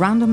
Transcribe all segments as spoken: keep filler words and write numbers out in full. Random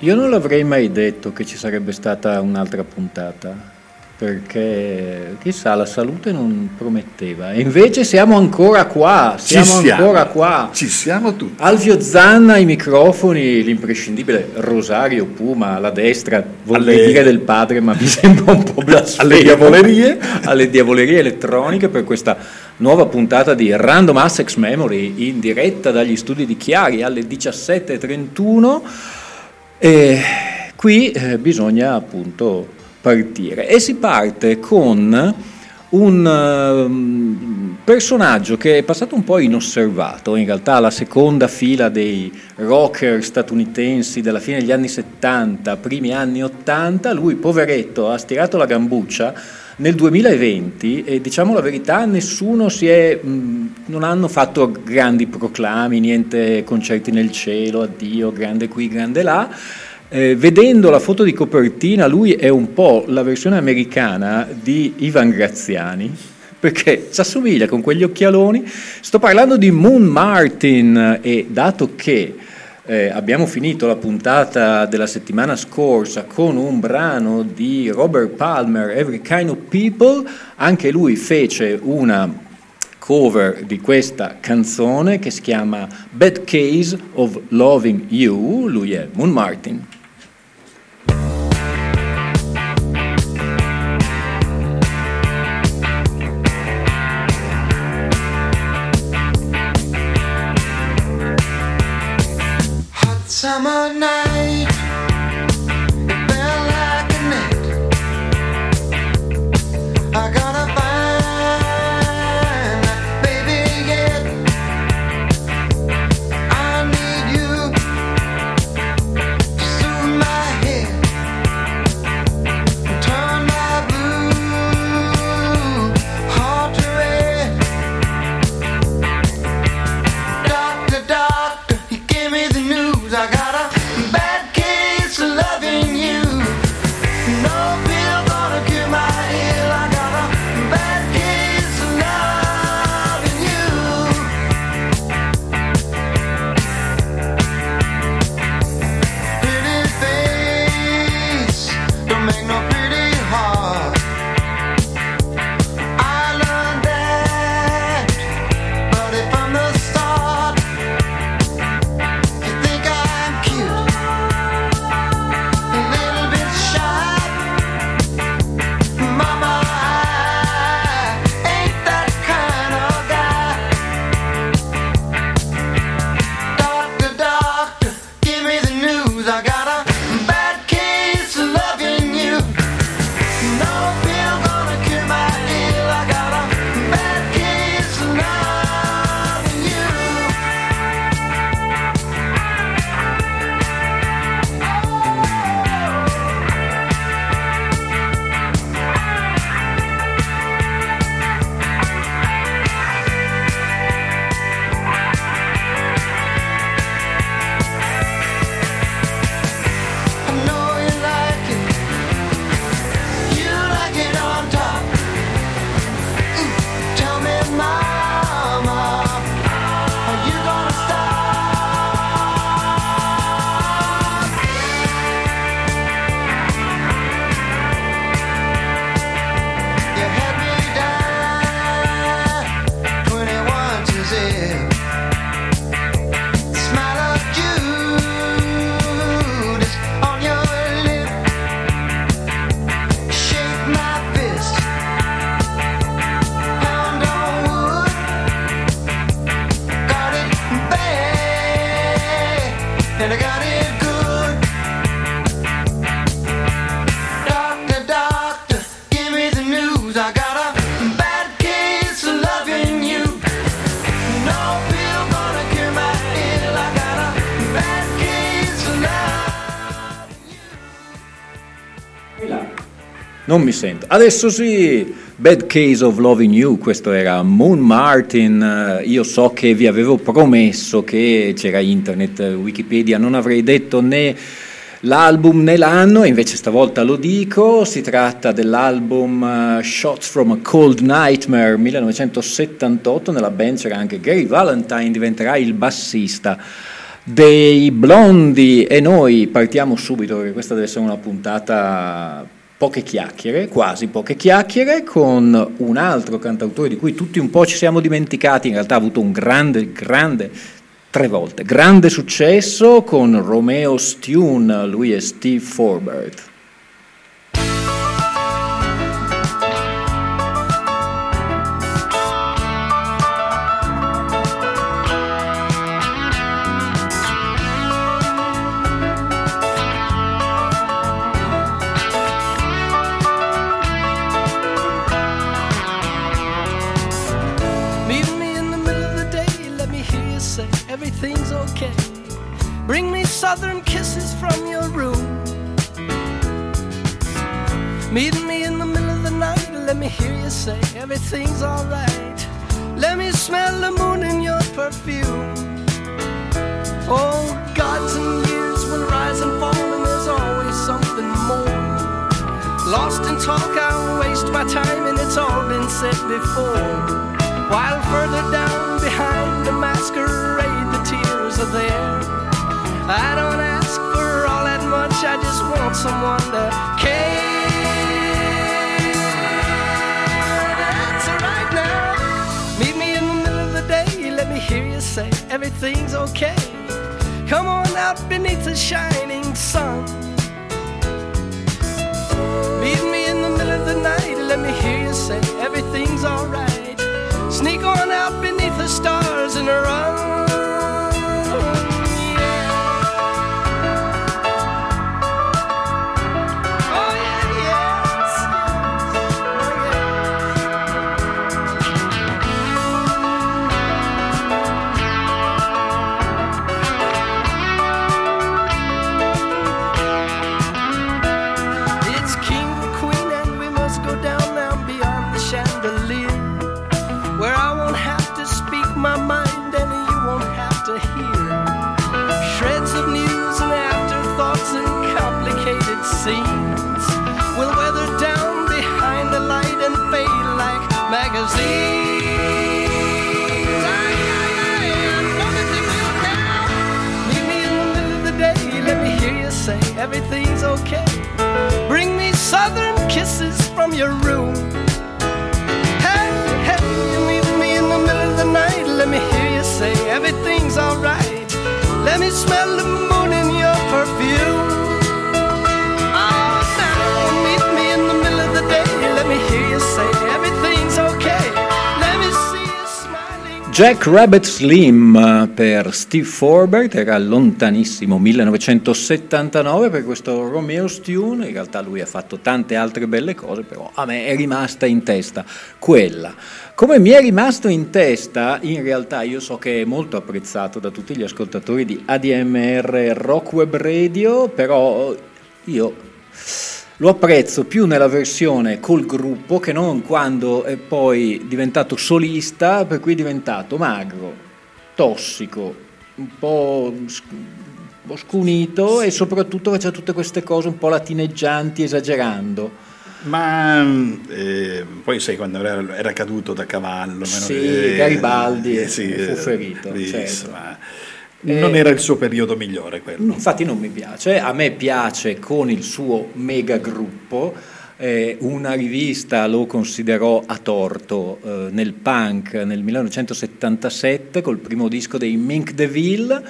Io non l'avrei mai detto che ci sarebbe stata un'altra puntata, perché chissà, la salute non prometteva. E invece siamo ancora qua, siamo, ci siamo ancora qua. Ci siamo tutti. Alfio Zanna ai microfoni, l'imprescindibile Rosario Puma alla destra, vorrei alle... dire del padre, ma mi sembra un po' blasfemo. Alle diavolerie, alle diavolerie elettroniche per questa nuova puntata di Random Access Memory in diretta dagli studi di Chiari alle diciassette e trentuno. E qui eh, bisogna appunto partire e si parte con un um, personaggio che è passato un po' inosservato, in realtà alla seconda fila dei rocker statunitensi della fine degli anni settanta, primi anni ottanta. Lui, poveretto, ha stirato la gambuccia nel duemilaventi e, diciamo la verità, nessuno si è mh, non hanno fatto grandi proclami, niente concerti nel cielo, addio, grande qui, grande là. Eh, vedendo la foto di copertina, lui è un po' la versione americana di Ivan Graziani, perché ci assomiglia con quegli occhialoni. Sto parlando di Moon Martin, e dato che eh, abbiamo finito la puntata della settimana scorsa con un brano di Robert Palmer, Every Kind of People, anche lui fece una cover di questa canzone che si chiama Bad Case of Loving You. Lui è Moon Martin. Hot summer night, it felt like a net. I got a back. Non mi sento. Adesso sì! Bad Case of Loving You, questo era Moon Martin. Io so che vi avevo promesso che c'era internet, Wikipedia, non avrei detto né l'album né l'anno, invece stavolta lo dico. Si tratta dell'album Shots from a Cold Nightmare millenovecentosettantotto, nella band c'era anche Gary Valentine, diventerà il bassista dei Blondi. E noi partiamo subito, perché questa deve essere una puntata... poche chiacchiere, quasi poche chiacchiere, con un altro cantautore di cui tutti un po' ci siamo dimenticati. In realtà ha avuto un grande, grande, tre volte, grande successo con Romeo Stune, lui è Steve Forbert. Southern kisses from your room. Meet me in the middle of the night, let me hear you say everything's alright. Let me smell the moon in your perfume. Oh, gods and years will rise and fall, and there's always something more. Lost in talk, I waste my time, and it's all been said before. While further down behind the masquerade, the tears are there. I don't ask for all that much, I just want someone to care. That's right now. Meet me in the middle of the day, let me hear you say everything's okay. Come on out beneath the shining sun. Meet me in the middle of the night, let me hear you say everything's alright. Sneak on out beneath the stars and run. Everything's okay. Bring me southern kisses from your room. Hey, hey, you meet me in the middle of the night. Let me hear you say everything's alright. Let me smell the moon in your perfume. Oh, now meet me in the middle of the day. Let me hear you say everything's okay. Let me see you smiling. Jack Rabbit Slim per Steve Forbert, era lontanissimo millenovecentosettantanove per questo Romeo Stune. In realtà lui ha fatto tante altre belle cose, però a me è rimasta in testa quella. Come mi è rimasto in testa, in realtà io so che è molto apprezzato da tutti gli ascoltatori di A D M R Rock Web Radio, però io lo apprezzo più nella versione col gruppo che non quando è poi diventato solista, per cui è diventato magro, tossico, un po' scunito, sì. E soprattutto faceva tutte queste cose un po' latineggianti, esagerando. Ma eh, poi sai quando era, era caduto da cavallo, sì, eh, Garibaldi eh, sì, fu ferito, eh, certo. eh, Non era il suo periodo migliore quello. Infatti non mi piace, a me piace con il suo mega gruppo. Eh, una rivista lo considerò a torto eh, nel punk nel millenovecentosettantasette col primo disco dei Mink DeVille.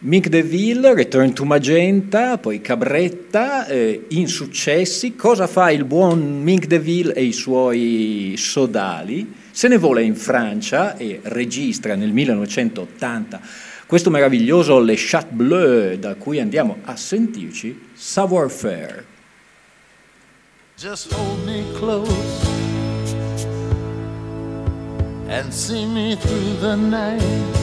Mink DeVille, Return to Magenta, poi Cabretta, eh, insuccessi. Cosa fa il buon Mink DeVille e i suoi sodali? Se ne vola in Francia e registra nel millenovecentottanta questo meraviglioso Les Chats Bleus, da cui andiamo a sentirci Savoir Faire. Just hold me close and see me through the night.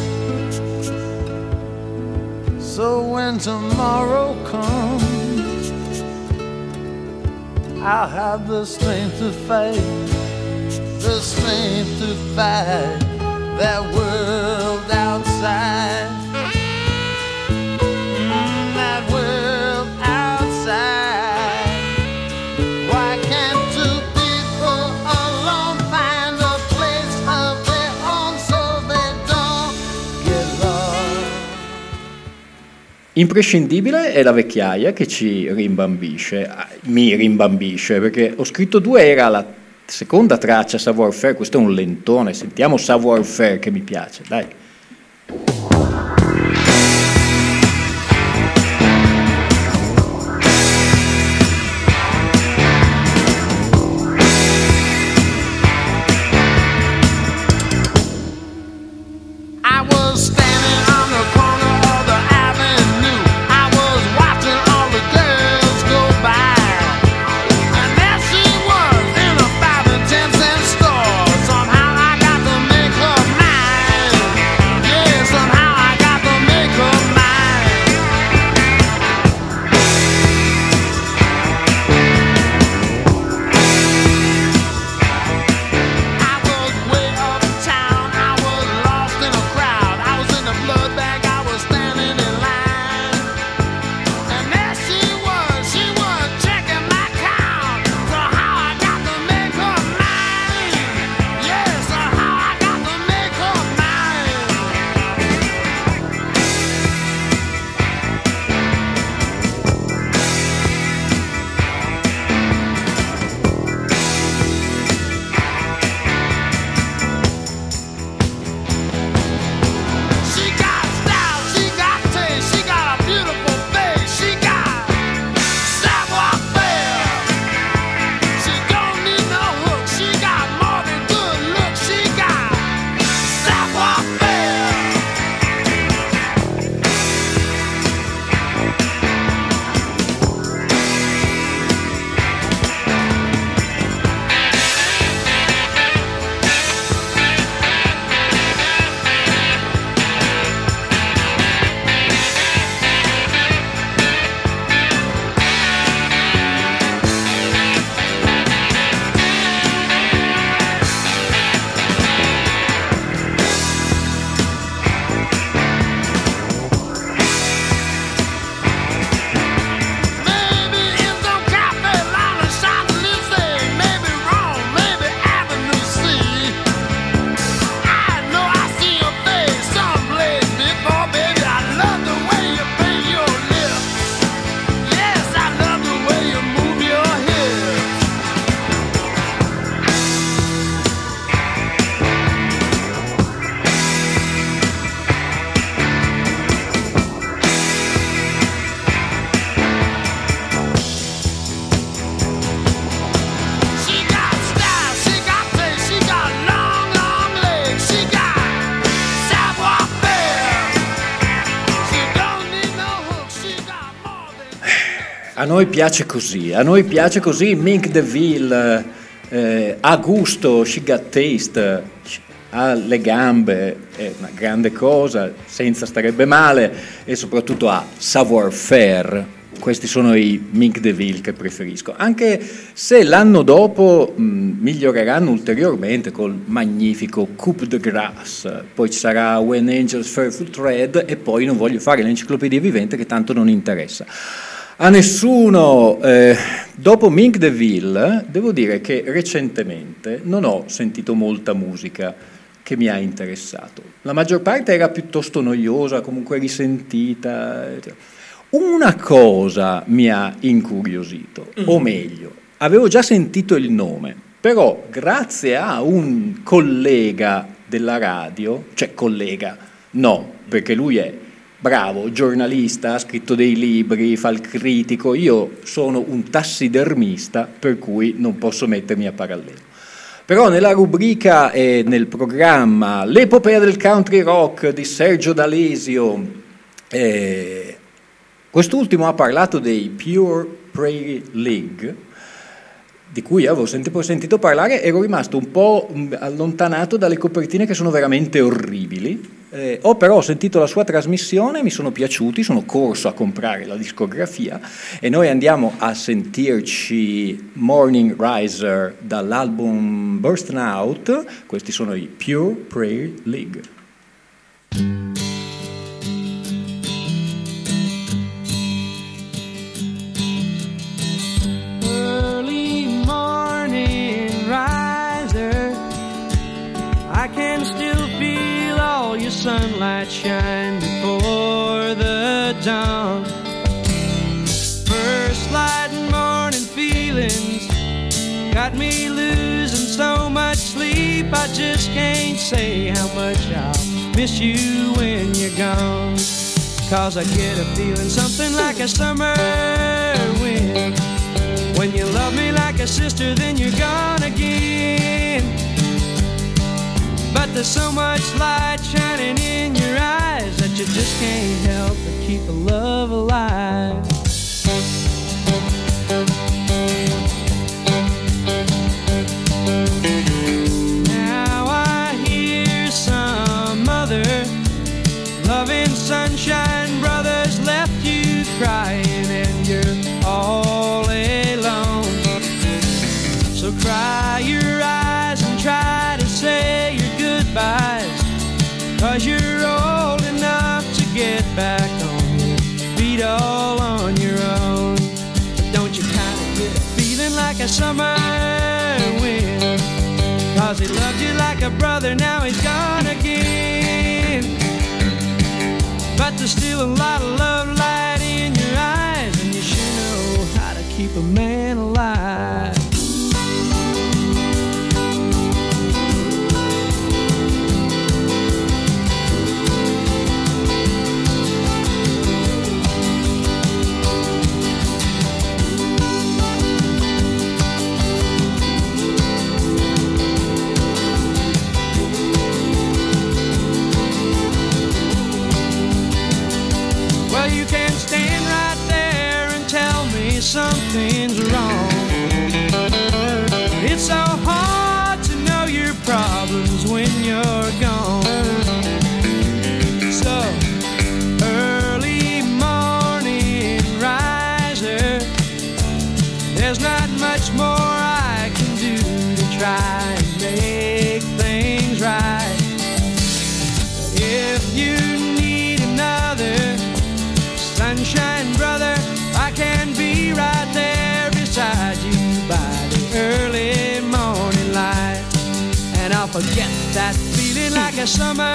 So when tomorrow comes, I'll have the strength to fight, the strength to fight that world outside, that world outside. Why can't two people alone find a place of their own so they don't get lost? Imprescindibile è la vecchiaia che ci rimbambisce, mi rimbambisce, perché Ho scritto due era la seconda traccia, Savoir Faire. Questo è un lentone, sentiamo Savoir Faire che mi piace, dai. A noi piace così, a noi piace così, Mink DeVille eh, ha gusto, she got taste, ha le gambe, è una grande cosa, senza starebbe male, e soprattutto ha savoir faire. Questi sono i Mink DeVille che preferisco, anche se l'anno dopo mh, miglioreranno ulteriormente col magnifico Coupe de Grâce, poi ci sarà When Angels Fare Foot Red e poi non voglio fare l'enciclopedia vivente che tanto non interessa a nessuno. Eh, dopo Mink DeVille devo dire che recentemente non ho sentito molta musica che mi ha interessato, la maggior parte era piuttosto noiosa, comunque risentita. Una cosa mi ha incuriosito, mm. o meglio, avevo già sentito il nome, però grazie a un collega della radio, cioè collega, no, perché lui è bravo, giornalista, ha scritto dei libri, fa il critico, io sono un tassidermista per cui non posso mettermi a parallelo. Però nella rubrica e nel programma L'epopea del country rock di Sergio D'Alesio, eh, quest'ultimo ha parlato dei Pure Prairie League, di cui avevo sempre sentito parlare, ero rimasto un po' allontanato dalle copertine che sono veramente orribili. Eh, ho però sentito la sua trasmissione, mi sono piaciuti, sono corso a comprare la discografia e noi andiamo a sentirci Morning Riser dall'album Burstin' Out. Questi sono i Pure Prairie League. Sunlight shine before the dawn. First light and morning feelings got me losing so much sleep. I just can't say how much I'll miss you when you're gone. Cause I get a feeling something like a summer wind. When you love me like a sister, then you're gone again. But there's so much light shining in your eyes that you just can't help but keep a love alive. Now I hear some other loving sunshine brothers left you crying and you're all alone. So cry your eyes and try to say your goodbyes, cause you're old enough to get back on your feet all on your own. But don't you kind of get a feeling like a summer wind? Cause he loved you like a brother, now he's gone again. But there's still a lot of love light in your eyes, and you sure know how to keep a man alive. Stand right there and tell me something's wrong. It's so hard to know your problems when you're gone. So, early morning riser, there's not much more I can do to try and make things right. If you sunshine, brother, I can be right there beside you by the early morning light. And I'll forget that feeling like a summer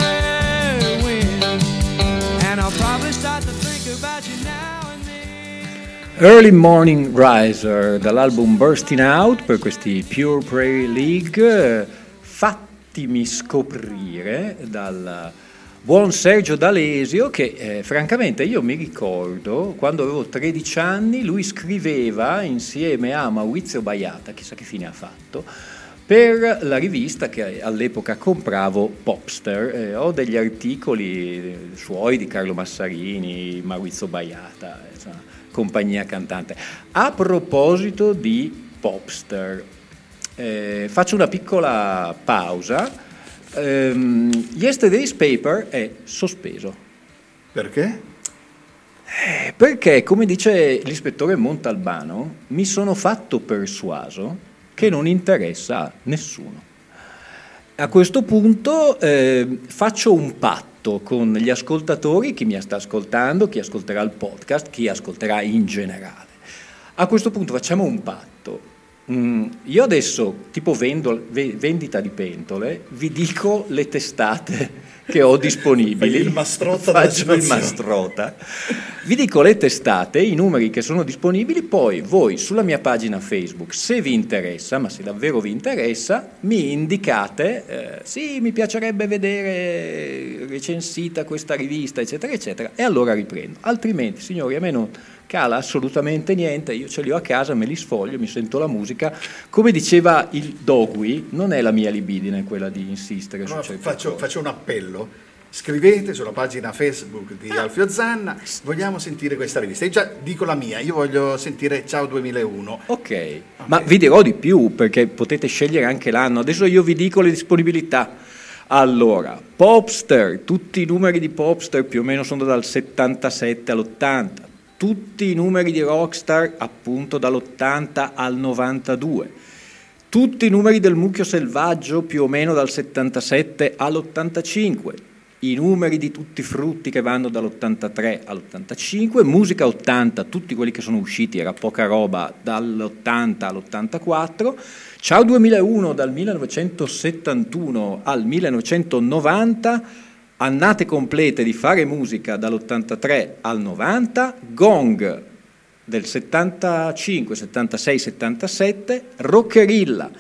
wind. And I'll probably start to think about you now and then. Early Morning Riser dall'album Burstin' Out per questi Pure Prairie League, fattimi scoprire dal buon Sergio D'Alesio, che eh, francamente io mi ricordo quando avevo tredici anni lui scriveva insieme a Maurizio Baiata, chissà che fine ha fatto, per la rivista che all'epoca compravo, Popster. Eh, ho degli articoli suoi di Carlo Massarini, Maurizio Baiata, insomma, compagnia cantante. A proposito di Popster, eh, faccio una piccola pausa. Um, Yesterday's Paper è sospeso. Perché? Eh, perché, come dice l'ispettore Montalbano, mi sono fatto persuaso che non interessa a nessuno. A questo punto eh, faccio un patto con gli ascoltatori, chi mi sta ascoltando, chi ascolterà il podcast, chi ascolterà in generale. A questo punto facciamo un patto. Io adesso, tipo vendo, vendita di pentole, vi dico le testate che ho disponibili. il mastrota Faccio il mastrota. Vi dico le testate, i numeri che sono disponibili, poi voi sulla mia pagina Facebook, se vi interessa, ma se davvero vi interessa, mi indicate, eh, sì, mi piacerebbe vedere recensita questa rivista, eccetera, eccetera, e allora riprendo. Altrimenti, signori, a me non cala assolutamente niente, io ce li ho a casa, me li sfoglio, mi sento la musica. Come diceva il Dogui, non è la mia libidine quella di insistere. No, su faccio, faccio un appello, scrivete sulla pagina Facebook di ah. Alfio Zanna, vogliamo sentire questa rivista. Io già dico la mia, io voglio sentire Ciao duemilauno. Ok, okay. Ma vi dirò di più, perché potete scegliere anche l'anno. Adesso io vi dico le disponibilità. Allora, Popster, tutti i numeri di Popster più o meno sono dal settantasette all'ottanta, tutti i numeri di Rockstar appunto dall'ottanta al novantadue, tutti i numeri del Mucchio Selvaggio più o meno dal settantasette all'ottantacinque, i numeri di Tutti i Frutti che vanno dall'ottantatré all'ottantacinque, musica ottanta, tutti quelli che sono usciti, era poca roba, dall'ottanta all'ottantaquattro, Ciao duemilauno dal millenovecentosettantuno al millenovecentonovanta, annate complete di Fare Musica dall'ottantatré al novanta, Gong del settantacinque, settantasei, settantasette, Rockerilla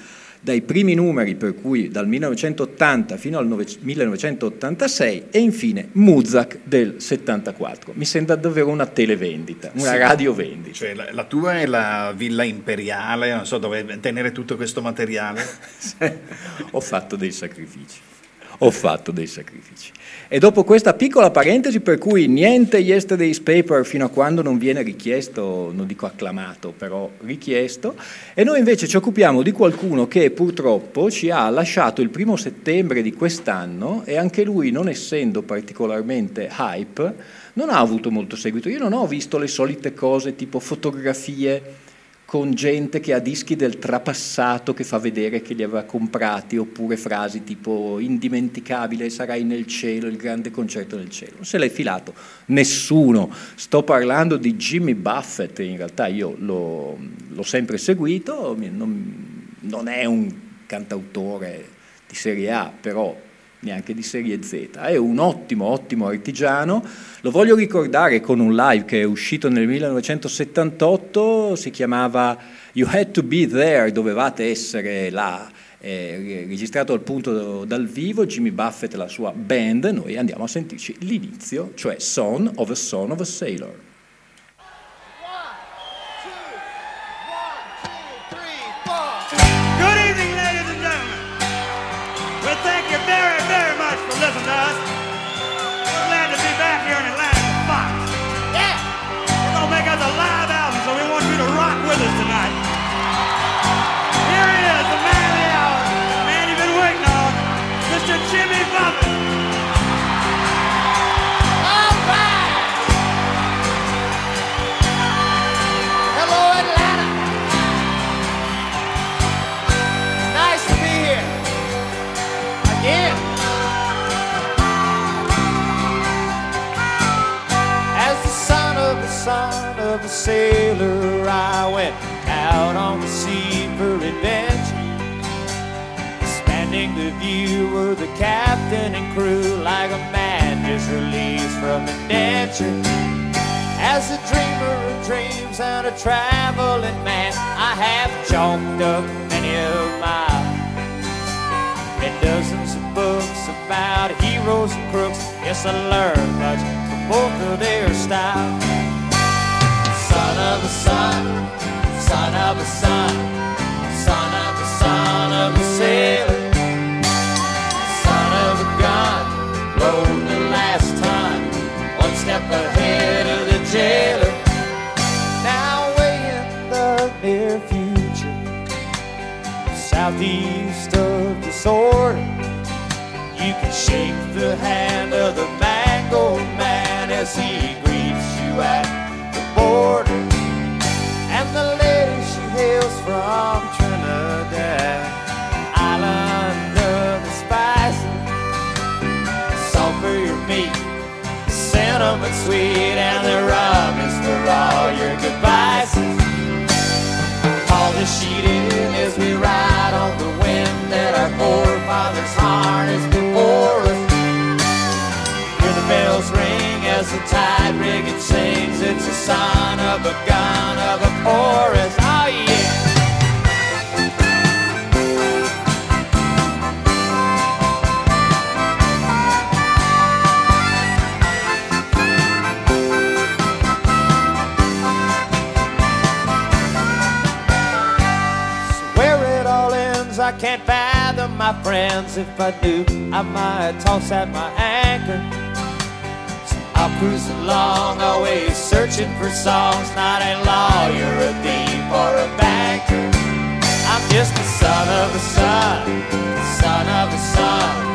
dai primi numeri, per cui dal millenovecentottanta fino al millenovecentottantasei, e infine Muzak del settantaquattro. Mi sembra davvero una televendita, una sì, radiovendita. Cioè, la, la tua è la villa imperiale, non so, dove tenere tutto questo materiale. Ho fatto dei sacrifici. Ho fatto dei sacrifici. E dopo questa piccola parentesi, per cui niente Yesterday's Paper fino a quando non viene richiesto, non dico acclamato, però richiesto, e noi invece ci occupiamo di qualcuno che purtroppo ci ha lasciato il primo settembre di quest'anno, e anche lui, non essendo particolarmente hype, non ha avuto molto seguito. Io non ho visto le solite cose tipo fotografie con gente che ha dischi del trapassato che fa vedere che li aveva comprati, oppure frasi tipo indimenticabile, sarai nel cielo, il grande concerto nel cielo. Non se l'è filato nessuno. Sto parlando di Jimmy Buffett, in realtà io l'ho, l'ho sempre seguito, non, non è un cantautore di serie A, però neanche di serie Z, è un ottimo, ottimo artigiano. Lo voglio ricordare con un live che è uscito nel millenovecentosettantotto, si chiamava You Had to Be There, dovevate essere là, eh, registrato al punto dal vivo, Jimmy Buffett e la sua band. Noi andiamo a sentirci l'inizio, cioè Son of a Son of a Sailor. Son of a sailor, I went out on the sea for adventure, spanning the view of the captain and crew like a man just released from indenture. As a dreamer of dreams and a traveling man, I have chalked up many of my and dozens of books about heroes and crooks. Yes, I learned much from both of their style. Son of a son, son of a son, son of a son of a sailor, son of a gun, rode the last time, one step ahead of the jailer. Now way in the near future, southeast of disorder, you can shake the hand of the mangled man as he greets you at border. And the lady she hails from Trinidad, island of the spices, salt for your meat, cinnamon sweet, and the rum is for all your goodbyes. All the sheet in as we ride on the wind that our forefathers harnessed before us. Hear the bells ring as the tide rig it sings, it's a son of a gun of a chorus, oh yeah. So where it all ends I can't fathom, my friends. If I do I might toss at my anchor. I'll cruise along, always searching for songs, not a lawyer, a thief, or a banker. I'm just a son of a son, son of a son,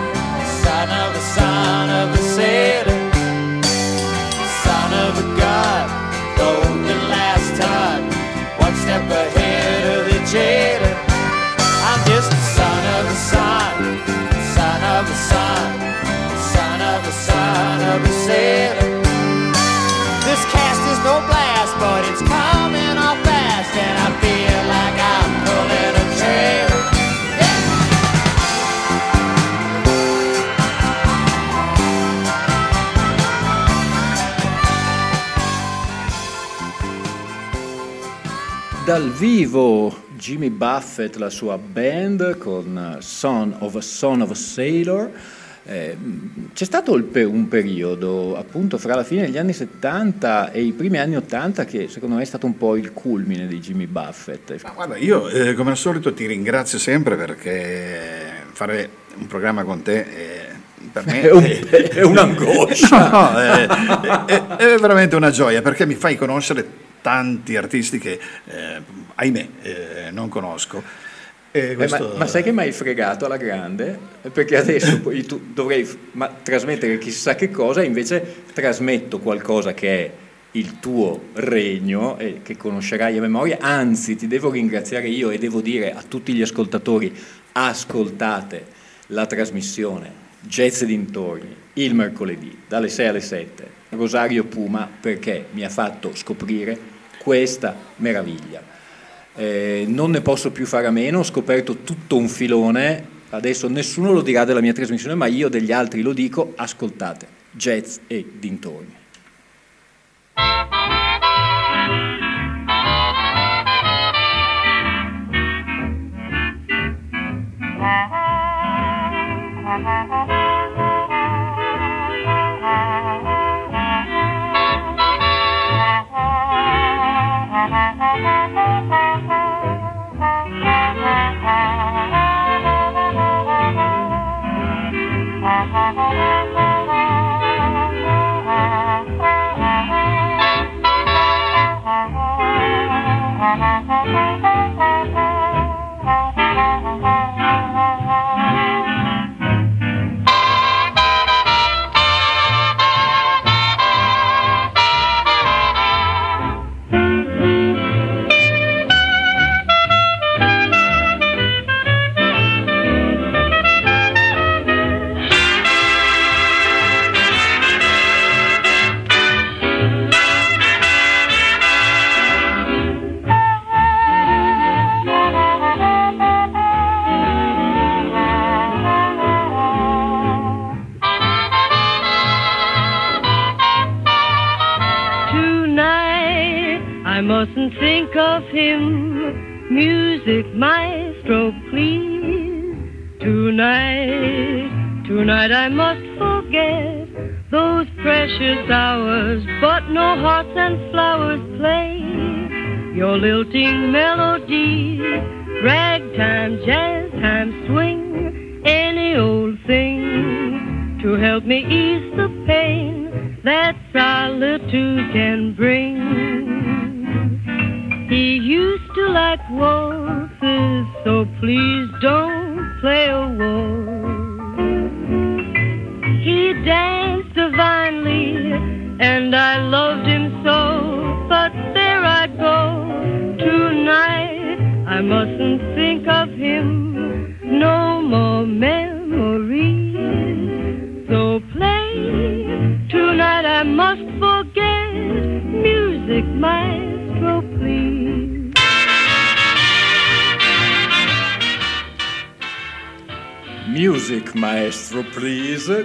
but it's coming on fast, and I feel like I'm pulling a train. Yeah. Dal vivo Jimmy Buffett, la sua band con Son of a Son of a Sailor. Eh, c'è stato il, un periodo appunto fra la fine degli anni settanta e i primi anni ottanta che secondo me è stato un po' il culmine di Jimmy Buffett. Ma guarda, io eh, come al solito ti ringrazio sempre, perché fare un programma con te è, per me è, un, è, è un'angoscia, no, è, è, è veramente una gioia, perché mi fai conoscere tanti artisti che eh, ahimè eh, non conosco. Eh, questo... eh, ma, ma sai che mi hai fregato alla grande? Perché adesso poi tu dovrei ma, trasmettere chissà che cosa, invece trasmetto qualcosa che è il tuo regno e che conoscerai a memoria. Anzi, ti devo ringraziare io e devo dire a tutti gli ascoltatori: ascoltate la trasmissione Jazz e Dintorni il mercoledì dalle sei alle sette, Rosario Puma, perché mi ha fatto scoprire questa meraviglia. Eh, non ne posso più fare a meno, ho scoperto tutto un filone. Adesso nessuno lo dirà della mia trasmissione, ma io degli altri lo dico: ascoltate Jazz e Dintorni.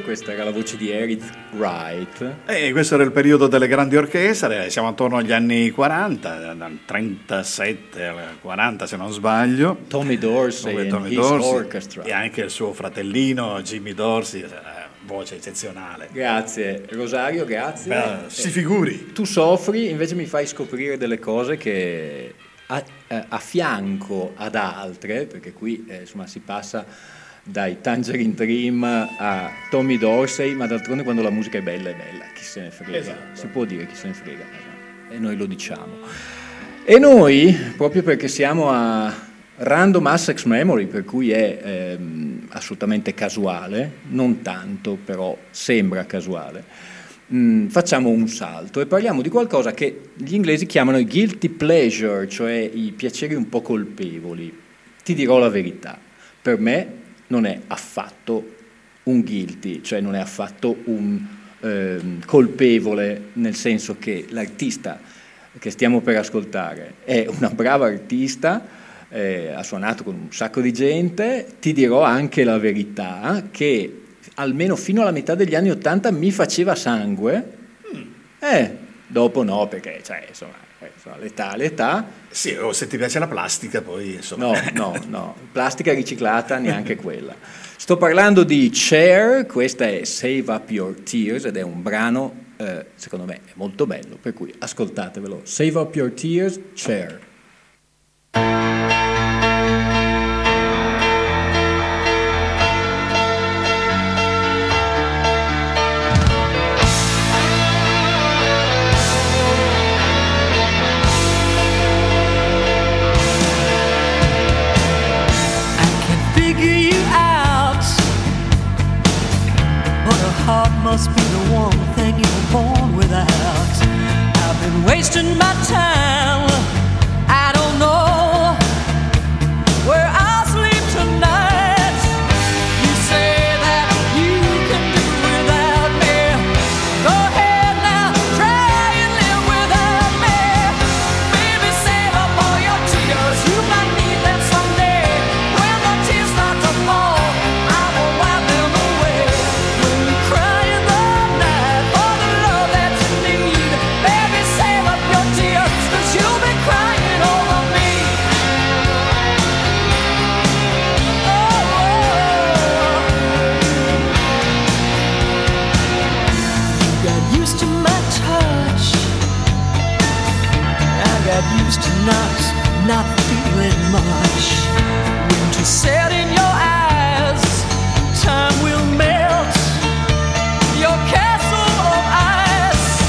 Questa era la voce di Eric Wright. E questo era il periodo delle grandi orchestre, siamo attorno agli anni quaranta, dal trentasette al quaranta se non sbaglio. Tommy Dorsey, Tommy Dorsey orchestra. E anche il suo fratellino Jimmy Dorsey, voce eccezionale. Grazie Rosario, grazie. Beh, si figuri. Tu soffri, invece mi fai scoprire delle cose che a, a fianco ad altre, perché qui eh, insomma si passa dai Tangerine Dream a Tommy Dorsey, ma d'altronde quando la musica è bella è bella, chi se ne frega, esatto. Si può dire chi se ne frega, e noi lo diciamo. E noi, proprio perché siamo a Random Access Memory, per cui è ehm, assolutamente casuale, non tanto però sembra casuale, mh, facciamo un salto e parliamo di qualcosa che gli inglesi chiamano i guilty pleasure, cioè i piaceri un po' colpevoli. Ti dirò la verità, per me non è affatto un guilty, cioè non è affatto un eh, colpevole, nel senso che l'artista che stiamo per ascoltare. È una brava artista, eh, ha suonato con un sacco di gente. Ti dirò anche la verità che almeno fino alla metà degli anni ottanta mi faceva sangue, eh, dopo no, perché cioè, insomma, insomma, l'età, l'età. Sì, o se ti piace la plastica poi insomma. No, no, no, plastica riciclata neanche quella. Sto parlando di Cher, questa è Save Up Your Tears ed è un brano, eh, secondo me, molto bello, per cui ascoltatevelo. Save Up Your Tears, Cher. Must be the one thing you were born without. I've been wasting my time. I don't know where I'll sleep tonight. You say that you can do without me. Go ahead now, try and live without me. Baby, save up all your tears. You might need them someday. When the tears start to fall, I will wipe them away. When you cry Not, not feeling much. Winter set in your eyes. Time will melt your castle of ice.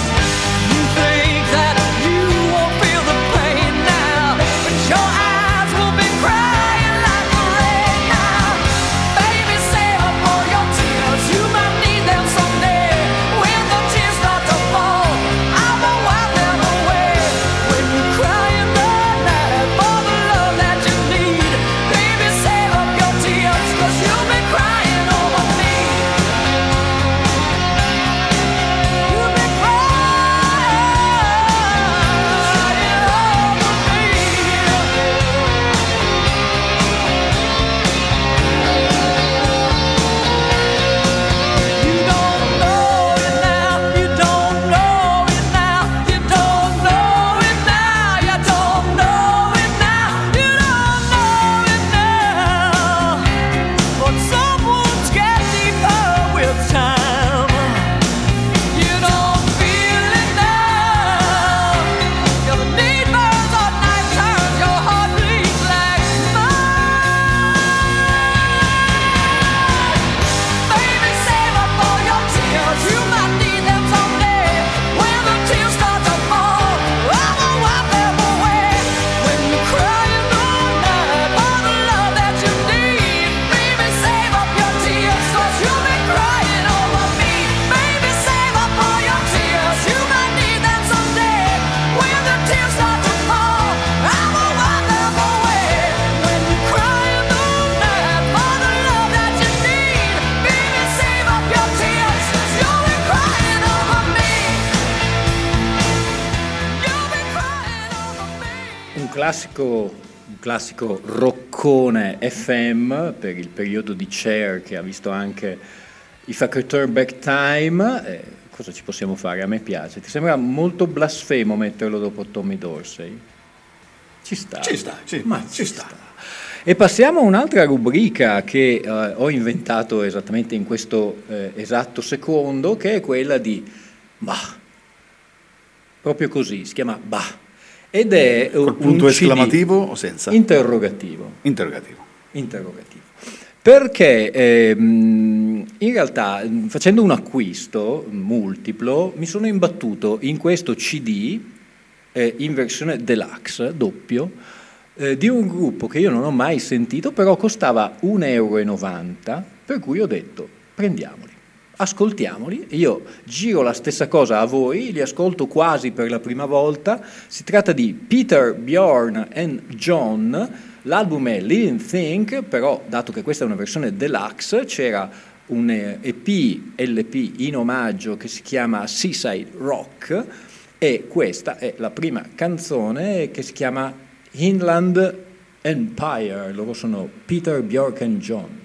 You think that you won't feel the pain now, but your eyes will be crying like the rain now. Baby, save up all your tears. You might need them someday. When the tears start to fall, I will wipe them away. When you cry Classico, un classico roccone F M per il periodo di Cher, che ha visto anche If I Could Turn Back Time. Eh, cosa ci possiamo fare? A me piace. Ti sembra molto blasfemo metterlo dopo Tommy Dorsey? Ci sta. Ci sta, ci, ma ci, ci sta. sta. E passiamo a un'altra rubrica che eh, ho inventato esattamente in questo eh, esatto secondo, che è quella di Bah. Proprio così, si chiama Bah. Ed è col punto esclamativo o senza? Interrogativo. Interrogativo. Interrogativo. Perché ehm, in realtà facendo un acquisto multiplo mi sono imbattuto in questo C D eh, in versione deluxe, doppio, eh, di un gruppo che io non ho mai sentito, però costava un euro e novanta, per cui ho detto prendiamoli. Ascoltiamoli, io giro la stessa cosa a voi, li ascolto quasi per la prima volta. Si tratta di Peter Bjorn and John, l'album è Living Think, però dato che questa è una versione deluxe, c'era un E P L P in omaggio che si chiama Seaside Rock, e questa è la prima canzone che si chiama Inland Empire. Loro sono Peter Bjorn and John.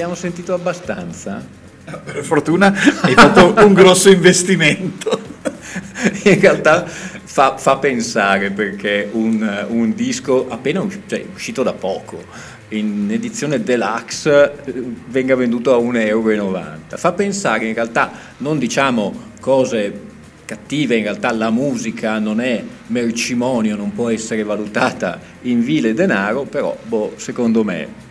Abbiamo sentito abbastanza. Per fortuna hai fatto un grosso investimento. In realtà fa, fa pensare, perché un, un disco appena uscito, cioè, uscito da poco in edizione deluxe, venga venduto a un euro e novanta. Fa pensare, in realtà non diciamo cose cattive, in realtà la musica non è mercimonio, non può essere valutata in vile denaro, però boh, secondo me.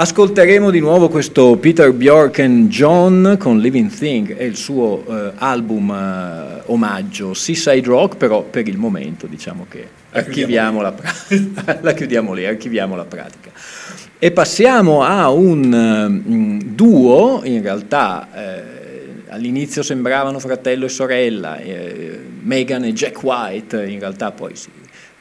Ascolteremo di nuovo questo Peter Bjorn and John con Living Thing e il suo eh, album eh, omaggio Seaside Rock, però per il momento diciamo che archiviamo la, pra- la chiudiamo lì, archiviamo la pratica. E passiamo a un um, duo, in realtà eh, all'inizio sembravano fratello e sorella, eh, Meghan e Jack White, in realtà poi sì.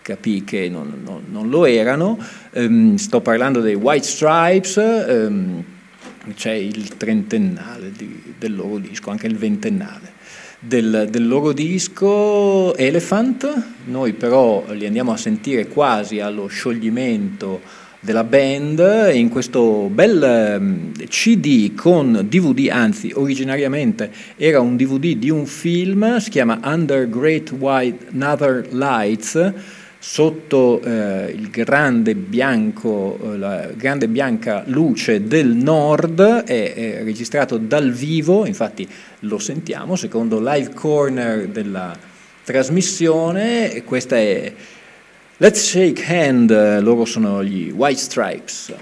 capì che non, non, non lo erano, um, sto parlando dei White Stripes, um, c'è il trentennale di, del loro disco, anche il ventennale del, del loro disco Elephant. Noi però li andiamo a sentire quasi allo scioglimento della band, in questo bel um, C D con D V D, anzi originariamente era un D V D di un film, si chiama Under Great White Northern Lights, sotto eh, il grande bianco, la grande bianca luce del nord, è, è registrato dal vivo, infatti lo sentiamo, secondo live corner della trasmissione, e questa è Let's Shake Hand, loro sono gli White Stripes.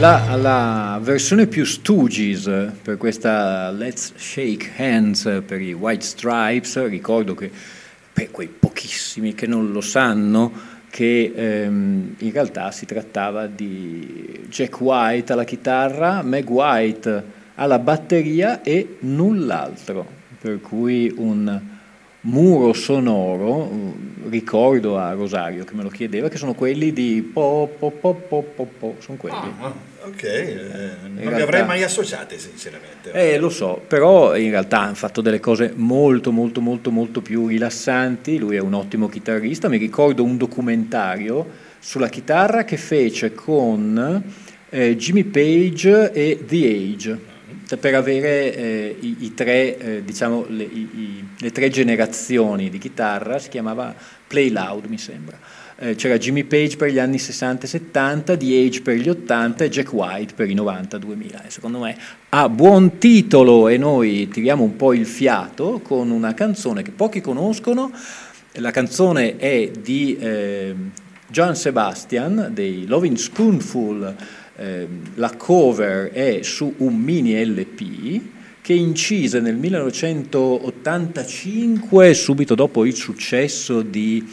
La, la versione più Stooges per questa Let's Shake Hands per i White Stripes, ricordo che per quei pochissimi che non lo sanno che ehm, in realtà si trattava di Jack White alla chitarra, Meg White alla batteria e null'altro, per cui un muro sonoro, ricordo a Rosario che me lo chiedeva, che sono quelli di po po po po po, po sono quelli. Ah, ok, eh, non realtà, li avrei mai associati sinceramente. Eh, lo so, però in realtà hanno fatto delle cose molto molto molto molto più rilassanti, lui è un ottimo chitarrista, mi ricordo un documentario sulla chitarra che fece con eh, Jimmy Page e The Edge, per avere eh, i, i tre, eh, diciamo, le, i, le tre generazioni di chitarra, si chiamava Play Loud, mi sembra. Eh, c'era Jimmy Page per gli anni sessanta e settanta, The Edge per gli ottanta e Jack White per i novanta duemila. E secondo me ha buon titolo e noi tiriamo un po' il fiato con una canzone che pochi conoscono. La canzone è di eh, John Sebastian, dei Loving Spoonful. La cover è su un mini L P che incise nel millenovecentottantacinque, subito dopo il successo di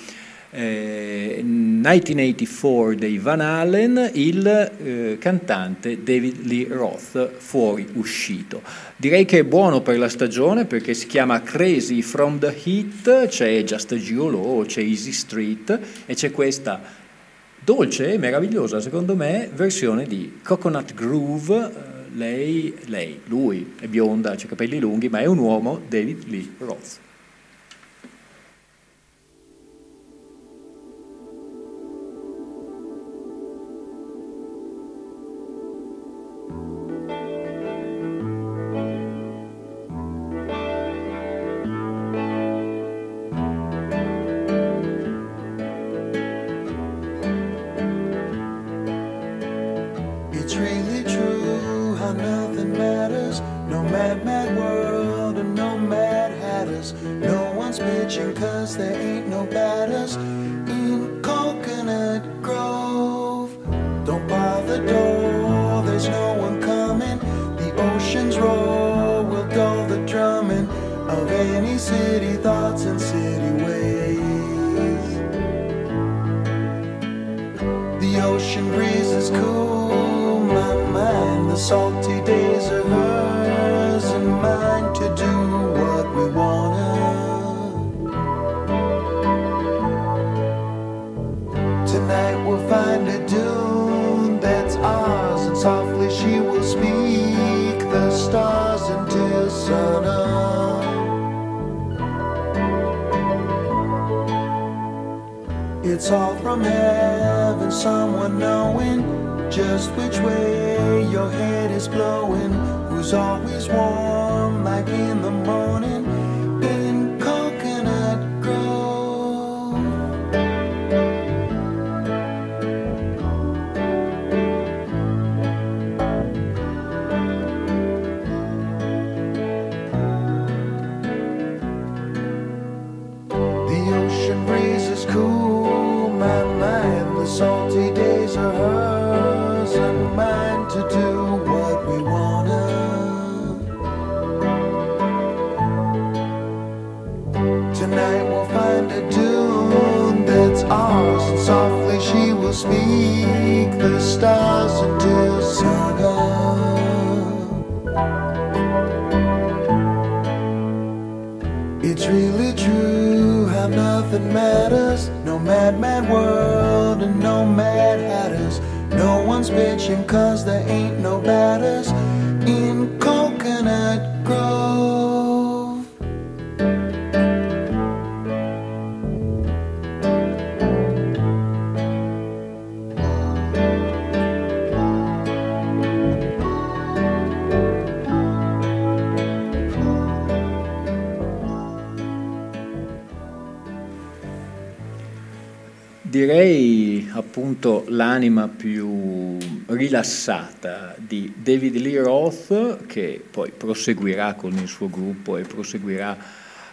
eh, millenovecentottantaquattro dei Van Halen, il eh, cantante David Lee Roth, fuori uscito. Direi che è buono per la stagione perché si chiama Crazy from the Heat, c'è Just a Gigolo, c'è Easy Street e c'è questa dolce e meravigliosa, secondo me, versione di Coconut Groove, lei, lei, lui è bionda, ha i capelli lunghi, ma è un uomo, David Lee Roth. direi appunto l'anima più rilassata di David Lee Roth, che poi proseguirà con il suo gruppo e proseguirà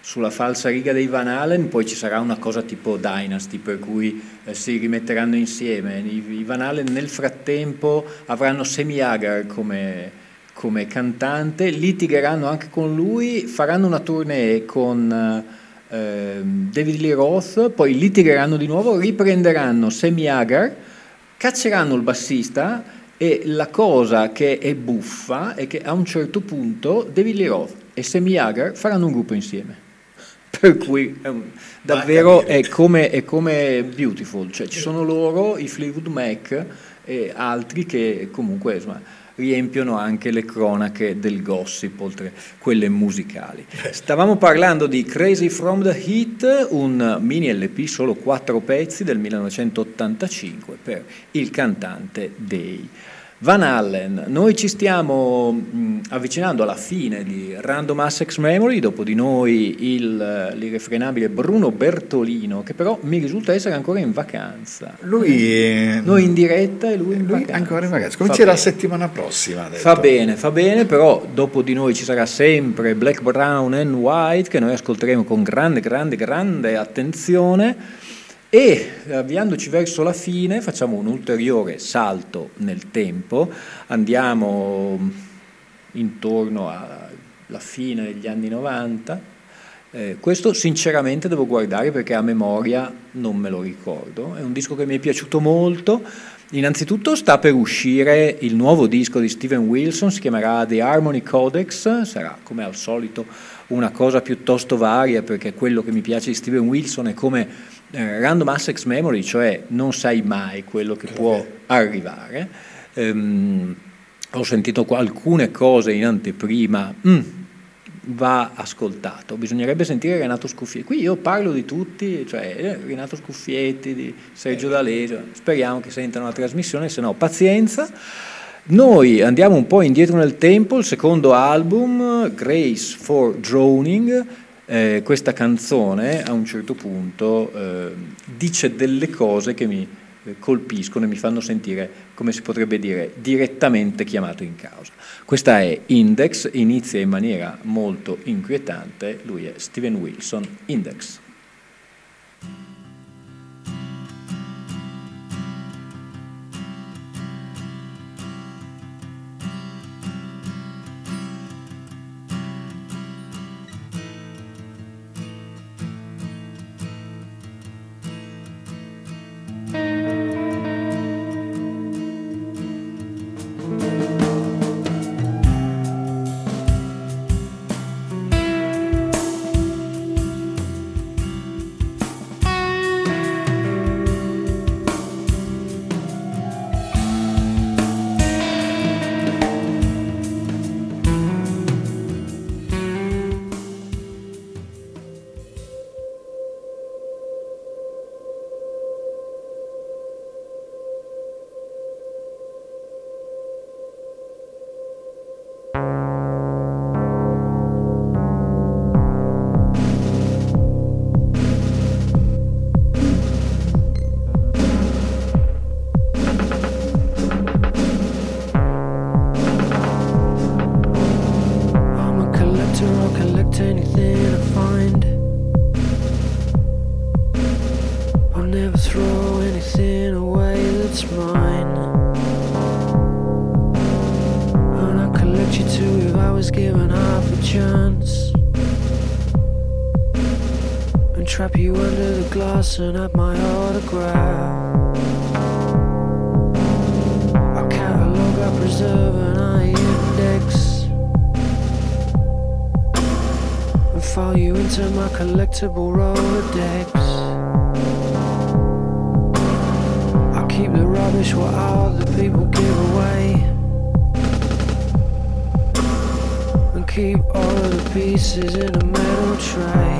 sulla falsa riga dei Van Halen. Poi ci sarà una cosa tipo Dynasty, per cui eh, si rimetteranno insieme. I, i Van Halen nel frattempo avranno Sammy Hagar come... come cantante, litigheranno anche con lui, faranno una tournée con eh, David Lee Roth, poi litigheranno di nuovo, riprenderanno Sammy Hagar, cacceranno il bassista, e la cosa che è buffa è che a un certo punto David Lee Roth e Sammy Hagar faranno un gruppo insieme, per cui eh, davvero è come, è come Beautiful, cioè ci sono loro, i Fleetwood Mac e altri che comunque insomma riempiono anche le cronache del gossip, oltre quelle musicali. Stavamo parlando di Crazy From The Heat, un mini L P, solo quattro pezzi, del millenovecentottantacinque, per il cantante dei Van Halen. Noi ci stiamo mh, avvicinando alla fine di Random Access Memory, dopo di noi il, l'irrefrenabile Bruno Bertolino, che però mi risulta essere ancora in vacanza. Lui è... Noi in diretta e lui, lui in vacanza. Ancora in vacanza, comincerà la settimana prossima. Fa bene, fa bene, però dopo di noi ci sarà sempre Black, Brown and White, che noi ascolteremo con grande, grande, grande attenzione. E avviandoci verso la fine facciamo un ulteriore salto nel tempo, andiamo intorno alla fine degli anni novanta, eh, questo sinceramente devo guardare perché a memoria non me lo ricordo, è un disco che mi è piaciuto molto. Innanzitutto sta per uscire il nuovo disco di Steven Wilson, si chiamerà The Harmony Codex, sarà come al solito una cosa piuttosto varia perché quello che mi piace di Steven Wilson è come Eh, Random Access Memory, cioè non sai mai quello che può arrivare. Ehm, ho sentito alcune cose in anteprima, mm, va ascoltato, bisognerebbe sentire Renato Scuffietti. Qui io parlo di tutti, cioè eh, Renato Scuffietti, di Sergio D'Alesio, speriamo che sentano la trasmissione, se no pazienza. Noi andiamo un po' indietro nel tempo, il secondo album, Grace for Drowning. Eh, questa canzone a un certo punto eh, dice delle cose che mi eh, colpiscono e mi fanno sentire, come si potrebbe dire, direttamente chiamato in causa. Questa è Index, inizia in maniera molto inquietante, lui è Steven Wilson, Index. And up my autograph, I catalog, I preserve, and I index, and file you into my collectible Rolodex. I keep the rubbish what all the people give away, and keep all of the pieces in a metal tray.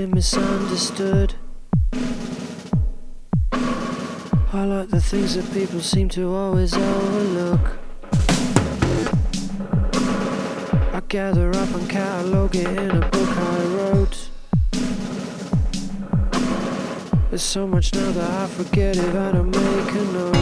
been misunderstood. Highlight the things that people seem to always overlook. I gather up and catalogue it in a book I wrote. There's so much now that I forget if I don't make a note.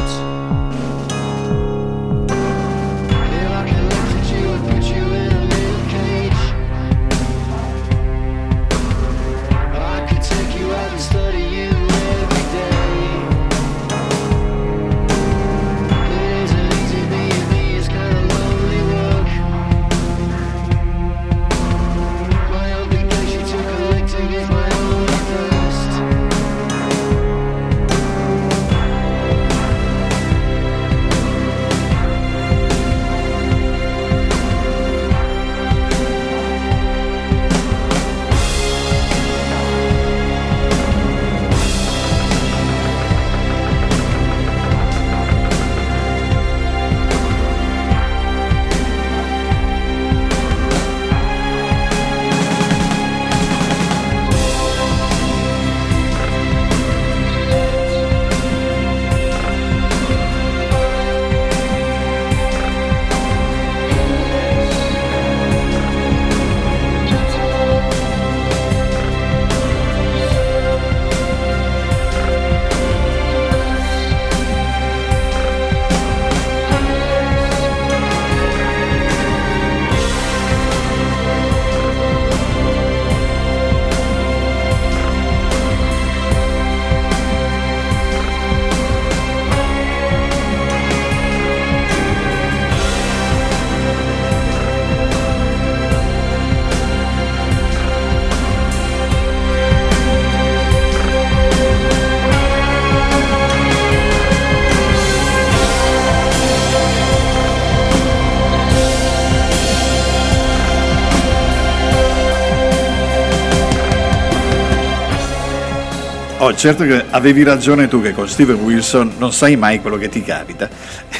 Oh, certo che avevi ragione tu che con Steven Wilson non sai mai quello che ti capita.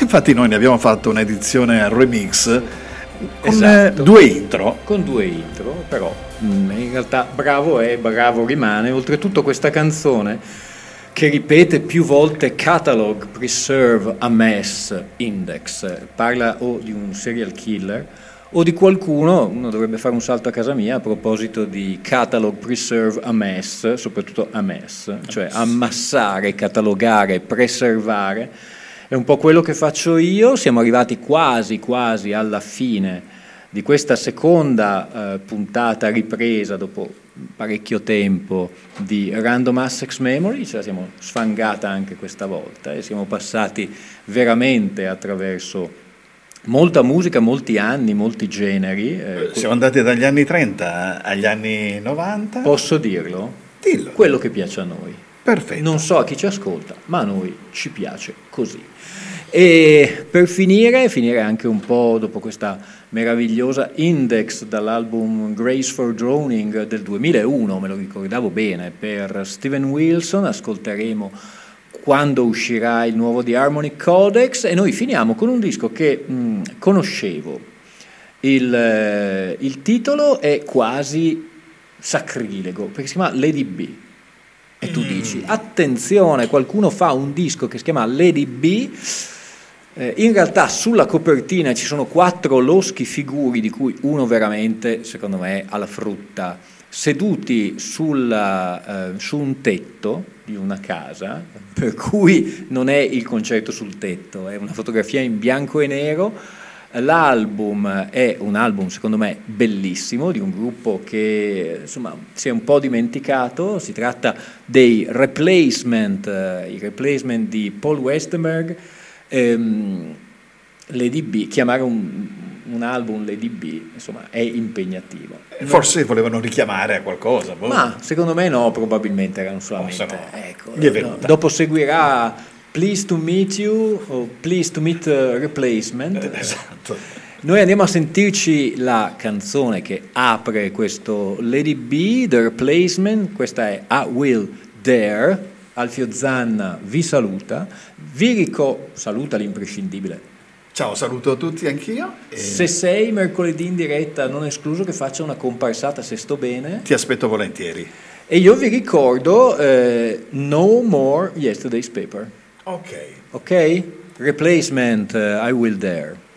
Infatti noi ne abbiamo fatto un'edizione remix con esatto. due intro. Con due intro, però in realtà bravo è, bravo rimane. Oltretutto questa canzone che ripete più volte Catalog Preserve a Mass Index, parla o di un serial killer o di qualcuno, uno dovrebbe fare un salto a casa mia a proposito di catalog preserve a mass, soprattutto a mass, cioè ammassare, catalogare, preservare, è un po' quello che faccio io. Siamo arrivati quasi quasi alla fine di questa seconda eh, puntata ripresa dopo parecchio tempo di Random Access Memory, ce la siamo sfangata anche questa volta e siamo passati veramente attraverso molta musica, molti anni, molti generi. Eh, Siamo andati dagli anni trenta agli anni novanta. Posso dirlo? Dillo. Quello che piace a noi. Perfetto. Non so a chi ci ascolta, ma a noi ci piace così. E per finire, finire anche un po' dopo questa meravigliosa Index dall'album Grace for Droning del duemilauno, me lo ricordavo bene, per Steven Wilson ascolteremo Quando uscirà il nuovo di Harmonic Codex, e noi finiamo con un disco che mh, conoscevo, il, eh, il titolo è quasi sacrilego perché si chiama Lady B e tu mm. dici attenzione, qualcuno fa un disco che si chiama Lady B, eh, in realtà sulla copertina ci sono quattro loschi figuri di cui uno veramente secondo me alla frutta, seduti sulla, eh, su un tetto di una casa, per cui non è il concerto sul tetto, è una fotografia in bianco e nero. L'album è un album secondo me bellissimo di un gruppo che insomma si è un po' dimenticato, si tratta dei Replacement, eh, i Replacement di Paul Westerberg. ehm, Lady B, chiamare un, un album Lady B insomma è impegnativo. Forse volevano richiamare a qualcosa, boh. Ma secondo me no, probabilmente erano solamente no. Ecco, gli è venuta. No. Dopo seguirà Pleased to Meet You o Pleased to Meet Replacement. Eh, esatto. Noi andiamo a sentirci la canzone che apre questo Lady B, The Replacement, questa è I Will Dare. Alfio Zanna vi saluta, Virico saluta l'imprescindibile. Ciao, saluto a tutti anch'io. E... se sei mercoledì in diretta, non è escluso che faccia una comparsata se sto bene. Ti aspetto volentieri. E io vi ricordo eh, No More Yesterday's Paper. Ok. Ok? Replacement, uh, I Will Dare.